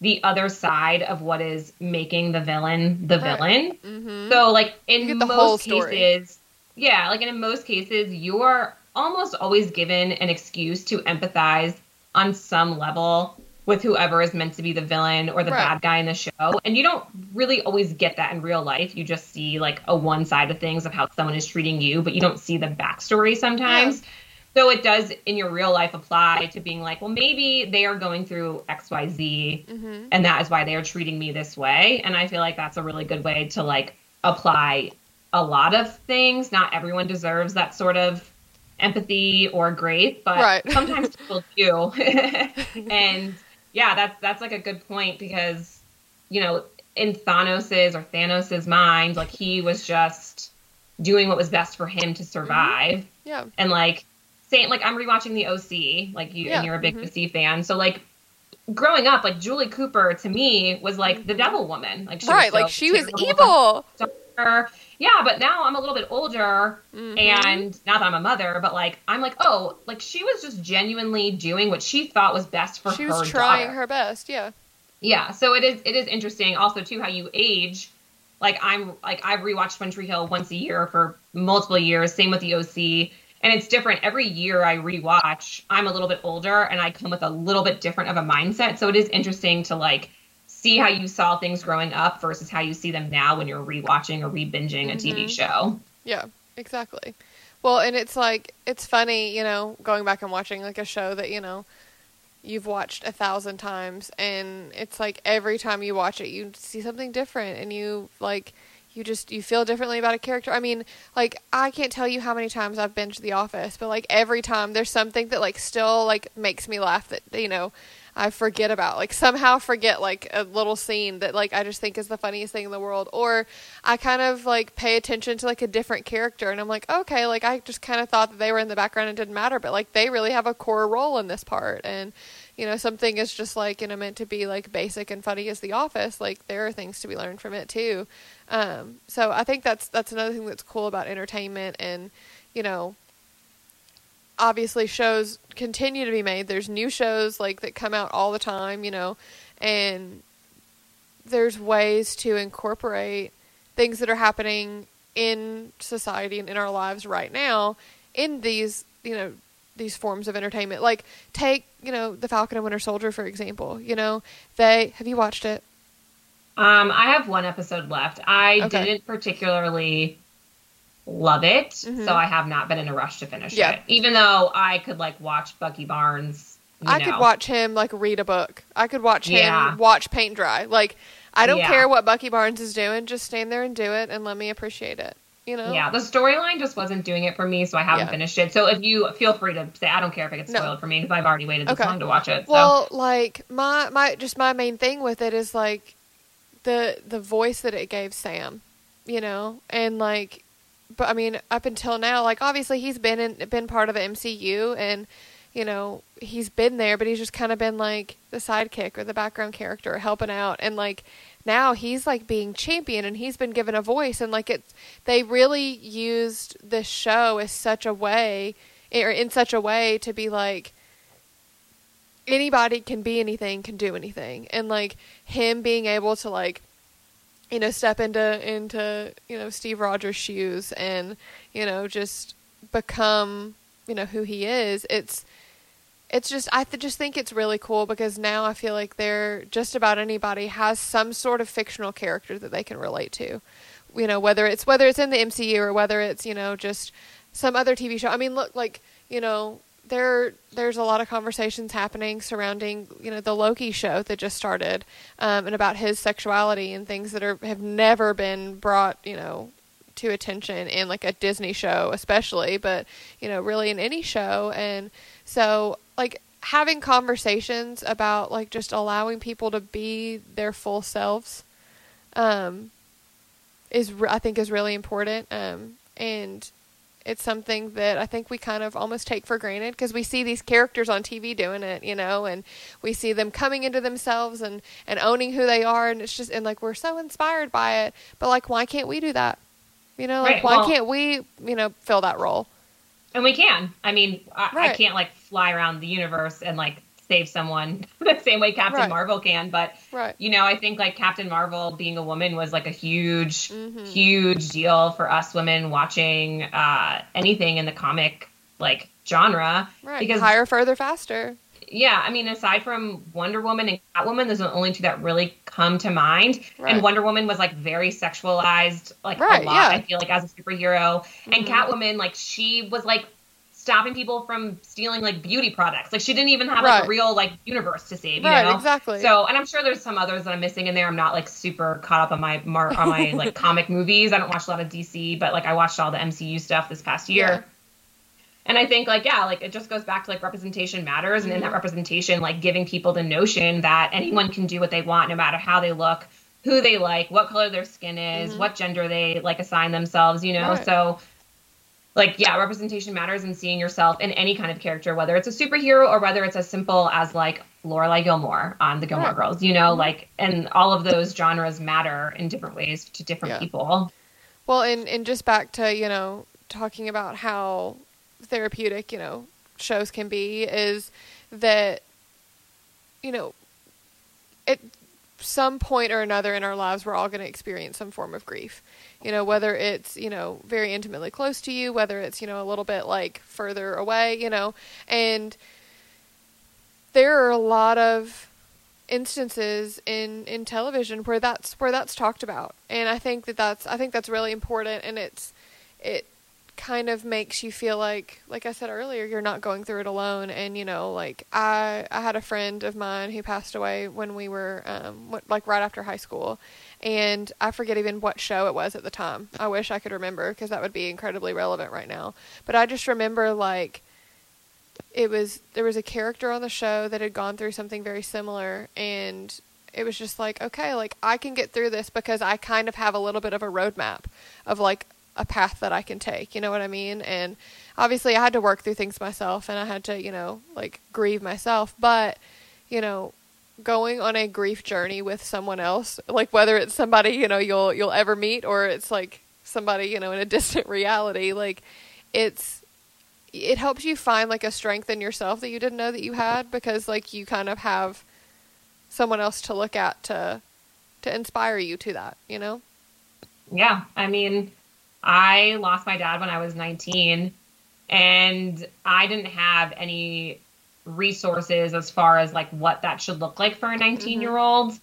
the other side of what is making the villain the villain. Mm-hmm. So like in most cases, yeah, like in most cases, you're almost always given an excuse to empathize on some level with whoever is meant to be the villain or the bad guy in the show. And you don't really always get that in real life. You just see like a one side of things of how someone is treating you, but you don't see the backstory sometimes. Yeah. So it does in your real life apply to being like, well, maybe they are going through X, Y, Z, and that is why they are treating me this way. And I feel like that's a really good way to like apply a lot of things. Not everyone deserves that sort of empathy or grace, but sometimes people do. And yeah, that's like a good point because, you know, in Thanos's mind, like he was just doing what was best for him to survive. Yeah. And like, like I'm rewatching The OC, like you, and you're a big OC fan. So like growing up, like Julie Cooper to me was like the devil woman. Like she was like she was evil. Yeah, but now I'm a little bit older, and not that I'm a mother, but like I'm like, oh, like she was just genuinely doing what she thought was best for her. She was trying her best, yeah. Yeah, so it is interesting also too how you age. Like I've rewatched One Tree Hill once a year for multiple years. Same with The OC. And it's different. Every year I rewatch, I'm a little bit older and I come with a little bit different of a mindset. So it is interesting to like see how you saw things growing up versus how you see them now when you're rewatching or re-binging a TV show. Yeah, exactly. Well, and it's like, it's funny, you know, going back and watching like a show that, you know, you've watched 1,000 times and it's like every time you watch it, you see something different and you like... You feel differently about a character. I mean, like, I can't tell you how many times I've binged The Office, but, like, every time there's something that, like, still, like, makes me laugh that, you know, I forget about. Like, somehow forget, like, a little scene that, like, I just think is the funniest thing in the world. Or I kind of, like, pay attention to, like, a different character, and I'm like, okay, like, I just kind of thought that they were in the background and didn't matter, but, like, they really have a core role in this part. And, you know, something is just, like, you know, meant to be, like, basic and funny as The Office. Like, there are things to be learned from it, too. So I think that's another thing that's cool about entertainment and, you know, obviously shows continue to be made. There's new shows like that come out all the time, you know, and there's ways to incorporate things that are happening in society and in our lives right now in these, you know, these forms of entertainment. Like take, you know, the Falcon and Winter Soldier, for example, you know, have you watched it? I have one episode left. I didn't particularly love it, so I have not been in a rush to finish it. Even though I could, like, watch Bucky Barnes, I could watch him, like, read a book. I could watch him watch paint dry. Like, I don't care what Bucky Barnes is doing. Just stand there and do it and let me appreciate it, you know? Yeah, the storyline just wasn't doing it for me, so I haven't finished it. So if you feel free to say, I don't care if it gets spoiled for me because I've already waited this long to watch it. So. Well, like, my main thing with it is, like, the voice that it gave Sam, you know, and like, but I mean, up until now, like obviously he's been part of the MCU and, you know, he's been there, but he's just kind of been like the sidekick or the background character helping out. And like, now he's like being championed and he's been given a voice. And like they really used this show as such a way, or in such a way, to be like, anybody can be anything, can do anything. And like him being able to like, you know, step into, you know, Steve Rogers' shoes and, you know, just become, you know, who he is. It's just, I just think it's really cool because now I feel like they're just about anybody has some sort of fictional character that they can relate to, you know, whether it's in the MCU or whether it's, you know, just some other TV show. I mean, look, like, you know, there's a lot of conversations happening surrounding, you know, the Loki show that just started, and about his sexuality and things that have never been brought, you know, to attention in like a Disney show, especially, but, you know, really in any show. And so, like, having conversations about, like, just allowing people to be their full selves, I think is really important. And it's something that I think we kind of almost take for granted because we see these characters on TV doing it, you know, and we see them coming into themselves and owning who they are. And it's just, and like, we're so inspired by it, but like, why can't we do that? You know, like, right. Why can't we, you know, fill that role? And we can. I mean, right. I can't, like, fly around the universe and, like, save someone the same way Captain right. Marvel can. But, right. you know, I think, like, Captain Marvel being a woman was, like, a huge, mm-hmm. huge deal for us women watching anything in the comic, like, genre. Right. Because, higher, further, faster. Yeah. I mean, aside from Wonder Woman and Catwoman, those are the only two that really come to mind. Right. And Wonder Woman was, like, very sexualized, like, right, a lot, yeah. I feel like, as a superhero. Mm-hmm. And Catwoman, like, she was, like, stopping people from stealing, like, beauty products. Like, she didn't even have, like, right. a real, like, universe to save, you right, know? Exactly. So, and I'm sure there's some others that I'm missing in there. I'm not, like, super caught up on my like, comic movies. I don't watch a lot of DC, but, like, I watched all the MCU stuff this past year. Yeah. And I think, like, yeah, like, it just goes back to, like, representation matters. And mm-hmm. in that representation, like, giving people the notion that anyone can do what they want, no matter how they look, who they like, what color their skin is, mm-hmm. what gender they, like, assign themselves, you know? Right. So, like, yeah, representation matters, and seeing yourself in any kind of character, whether it's a superhero or whether it's as simple as, like, Lorelai Gilmore on the Gilmore right. Girls, you know? Mm-hmm. Like, and all of those genres matter in different ways to different yeah. people. Well, and just back to, you know, talking about how therapeutic, you know, shows can be, is that, you know, at some point or another in our lives, we're all going to experience some form of grief, you know, whether it's, you know, very intimately close to you, whether it's, you know, a little bit like further away, you know. And there are a lot of instances in television where that's talked about. And I think that's really important. And it kind of makes you feel like I said earlier, you're not going through it alone. And, you know, like, I had a friend of mine who passed away when we were, like, right after high school. And I forget even what show it was at the time. I wish I could remember, because that would be incredibly relevant right now. But I just remember, like, there was a character on the show that had gone through something very similar, and it was just like, okay, like, I can get through this because I kind of have a little bit of a roadmap of, like, a path that I can take, you know what I mean? And obviously I had to work through things myself, and I had to, you know, like, grieve myself, but, you know, going on a grief journey with someone else, like, whether it's somebody, you know, you'll ever meet, or it's like somebody, you know, in a distant reality, like, it helps you find, like, a strength in yourself that you didn't know that you had, because, like, you kind of have someone else to look at to inspire you to that, you know? Yeah. I mean, I lost my dad when I was 19, and I didn't have any resources as far as, like, what that should look like for a 19-year-old. Mm-hmm.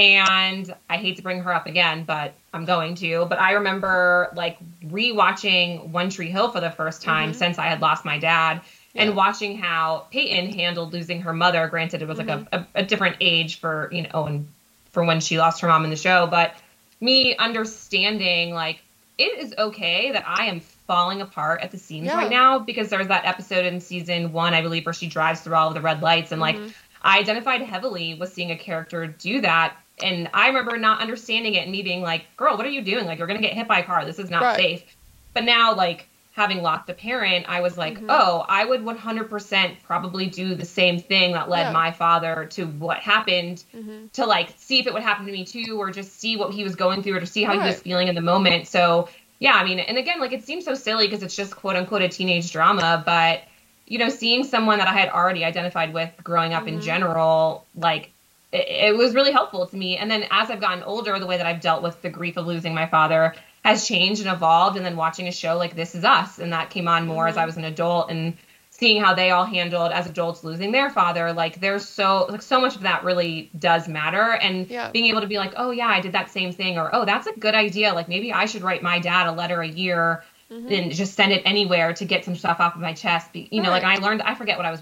And I hate to bring her up again, but I'm going to. But I remember, like, rewatching One Tree Hill for the first time mm-hmm. since I had lost my dad, yeah. and watching how Peyton handled losing her mother. Granted, it was mm-hmm. like a different age for, you know, and for when she lost her mom in the show. But me understanding, like, it is okay that I am falling apart at the seams yeah. right now, because there's that episode in season 1, I believe, where she drives through all of the red lights. And mm-hmm. like, I identified heavily with seeing a character do that. And I remember not understanding it and me being like, girl, what are you doing? Like, you're going to get hit by a car. This is not right. safe. But now, like, having lost a parent, I was like, oh, I would 100% probably do the same thing that led my father to what happened, to like see if it would happen to me too, or just see what he was going through, or to see how he was feeling in the moment. So yeah, I mean, and again, like it seems so silly because it's just quote unquote a teenage drama, but you know, seeing someone that I had already identified with growing up in general, like it was really helpful to me. And then as I've gotten older, the way that I've dealt with the grief of losing my father has changed and evolved. And then watching a show like This Is Us, and that came on more as I was an adult, and seeing how they all handled as adults losing their father, like there's so like so much of that really does matter. And being able to be like, oh yeah, I did that same thing, or oh, that's a good idea. Like maybe I should write my dad a letter a year and just send it anywhere to get some stuff off of my chest. You know, like I learned, I forget what I was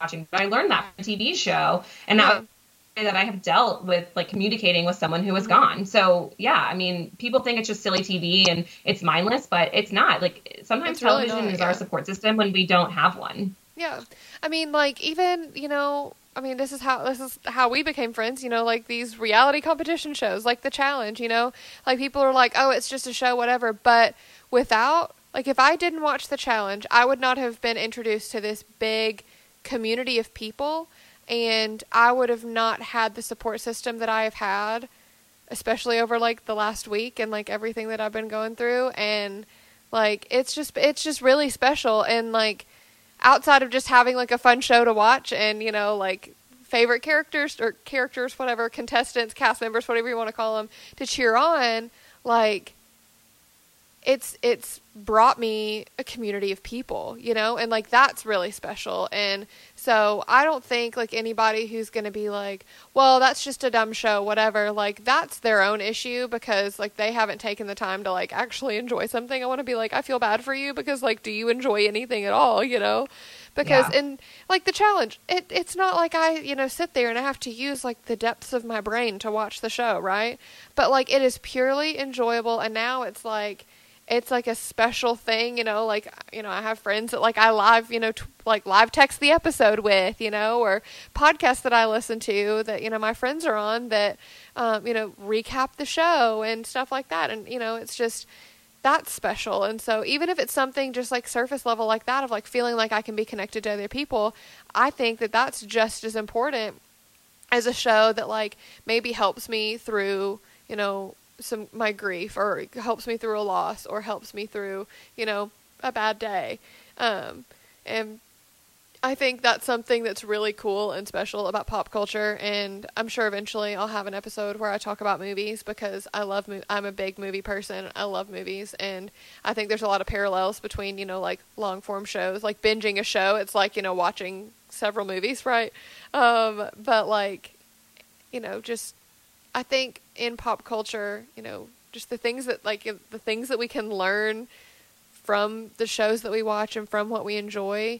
watching, but I learned that from a TV show, and now that I have dealt with like communicating with someone who is gone. So yeah, I mean, people think it's just silly TV and it's mindless, but it's not. Like sometimes it's television really not, is our support system when we don't have one. Yeah. I mean, like even, you know, I mean, this is how we became friends, you know, like these reality competition shows, like The Challenge, you know, like people are like, oh, it's just a show, whatever. But without, like, if I didn't watch The Challenge, I would not have been introduced to this big community of people. And I would have not had the support system that I have had, especially over like the last week and like everything that I've been going through. And like, it's just really special. And like, outside of just having like a fun show to watch and, you know, like favorite characters, whatever, contestants, cast members, whatever you want to call them, to cheer on, like it's brought me a community of people, you know, and like that's really special. And so I don't think like anybody who's going to be like, well, that's just a dumb show, whatever, like that's their own issue, because like they haven't taken the time to like actually enjoy something. I want to be like, I feel bad for you, because like, do you enjoy anything at all, you know? Because in like The Challenge, it's not like I, you know, sit there and I have to use like the depths of my brain to watch the show, right? But like it is purely enjoyable. And now it's like a special thing, you know, like, you know, I have friends that like I live, you know, live text the episode with, you know, or podcasts that I listen to that, you know, my friends are on that, you know, recap the show and stuff like that. And, you know, it's just, that's special. And so even if it's something just like surface level like that, of like feeling like I can be connected to other people, I think that that's just as important as a show that like maybe helps me through, you know, my grief, or helps me through a loss, or helps me through, you know, a bad day. And I think that's something that's really cool and special about pop culture. And I'm sure eventually I'll have an episode where I talk about movies, because I'm a big movie person. I love movies. And I think there's a lot of parallels between, you know, like long form shows, like binging a show. It's like, you know, watching several movies, right? But like, you know, just, I think in pop culture, you know, just the things that we can learn from the shows that we watch and from what we enjoy,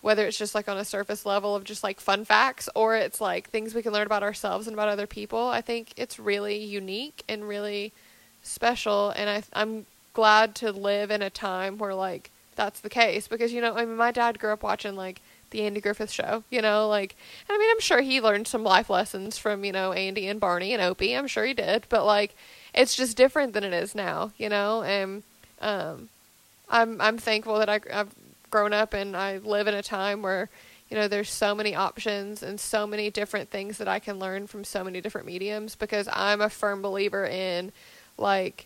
whether it's just like on a surface level of just like fun facts, or it's like things we can learn about ourselves and about other people, I think it's really unique and really special. And I'm glad to live in a time where like that's the case, because, you know, I mean, my dad grew up watching like the Andy Griffith Show, you know, like, and I mean, I'm sure he learned some life lessons from, you know, Andy and Barney and Opie. I'm sure he did, but like, it's just different than it is now, you know? And, I'm thankful that I've grown up and I live in a time where, you know, there's so many options and so many different things that I can learn from so many different mediums, because I'm a firm believer in like,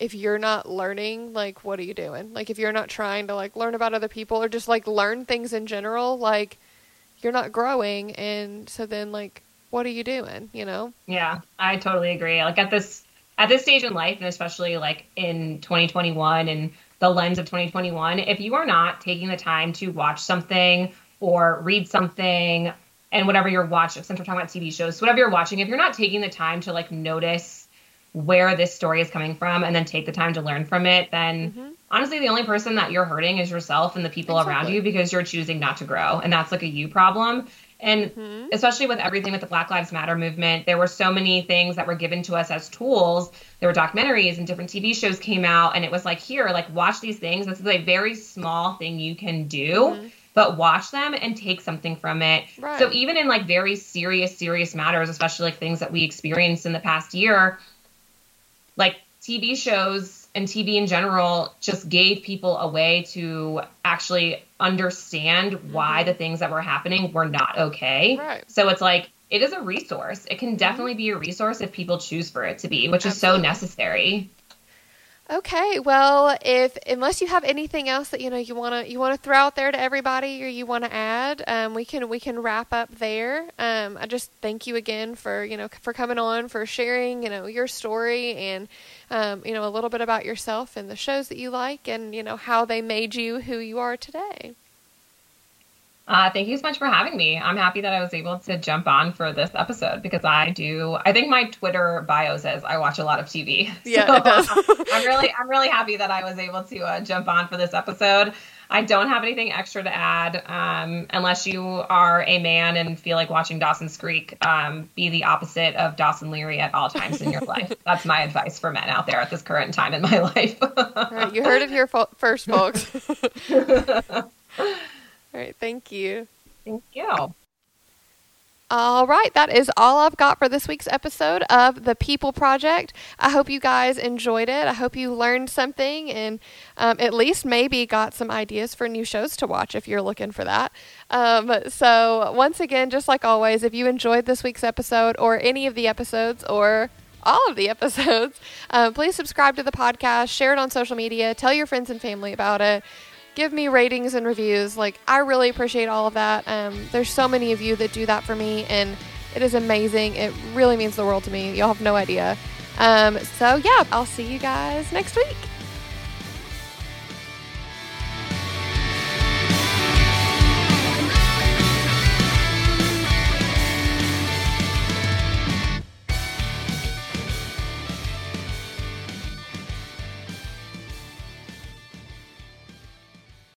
if you're not learning, like, what are you doing? Like, if you're not trying to, like, learn about other people or just, like, learn things in general, like, you're not growing. And so then, like, what are you doing, you know? Yeah, I totally agree. Like, at this stage in life, and especially, like, in 2021 and the lens of 2021, if you are not taking the time to watch something or read something, and whatever you're watching, since we're talking about TV shows, whatever you're watching, if you're not taking the time to, like, notice where this story is coming from and then take the time to learn from it, then honestly, the only person that you're hurting is yourself and the people around you, because you're choosing not to grow. And that's like a you problem. And especially with everything with the Black Lives Matter movement, there were so many things that were given to us as tools. There were documentaries and different TV shows came out, and it was like, here, like watch these things. This is a very small thing you can do, but watch them and take something from it. Right. So even in like very serious matters, especially like things that we experienced in the past year, like TV shows and TV in general just gave people a way to actually understand why the things that were happening were not okay. Right. So it's like, it is a resource. It can definitely be a resource if people choose for it to be, which is so necessary. Okay, well, unless you have anything else that you wanna throw out there to everybody, or you wanna add, we can wrap up there. I just thank you again for coming on, for sharing your story and a little bit about yourself and the shows that you like and how they made you who you are today. Thank you so much for having me. I'm happy that I was able to jump on for this episode because I think my Twitter bio says I watch a lot of TV. Yeah, so, it does. I'm really happy that I was able to jump on for this episode. I don't have anything extra to add, unless you are a man and feel like watching Dawson's Creek, be the opposite of Dawson Leary at all times in your life. That's my advice for men out there at this current time in my life. All right, you heard it here first, folks. All right. Thank you. Thank you. All right. That is all I've got for this week's episode of The People Project. I hope you guys enjoyed it. I hope you learned something and at least maybe got some ideas for new shows to watch if you're looking for that. So once again, just like always, if you enjoyed this week's episode or any of the episodes or all of the episodes, please subscribe to the podcast, share it on social media, tell your friends and family about it. Give me ratings and reviews. I really appreciate all of that. There's so many of you that do that for me, and it is amazing. It really means the world to me. Y'all have no idea. So, yeah, I'll see you guys next week.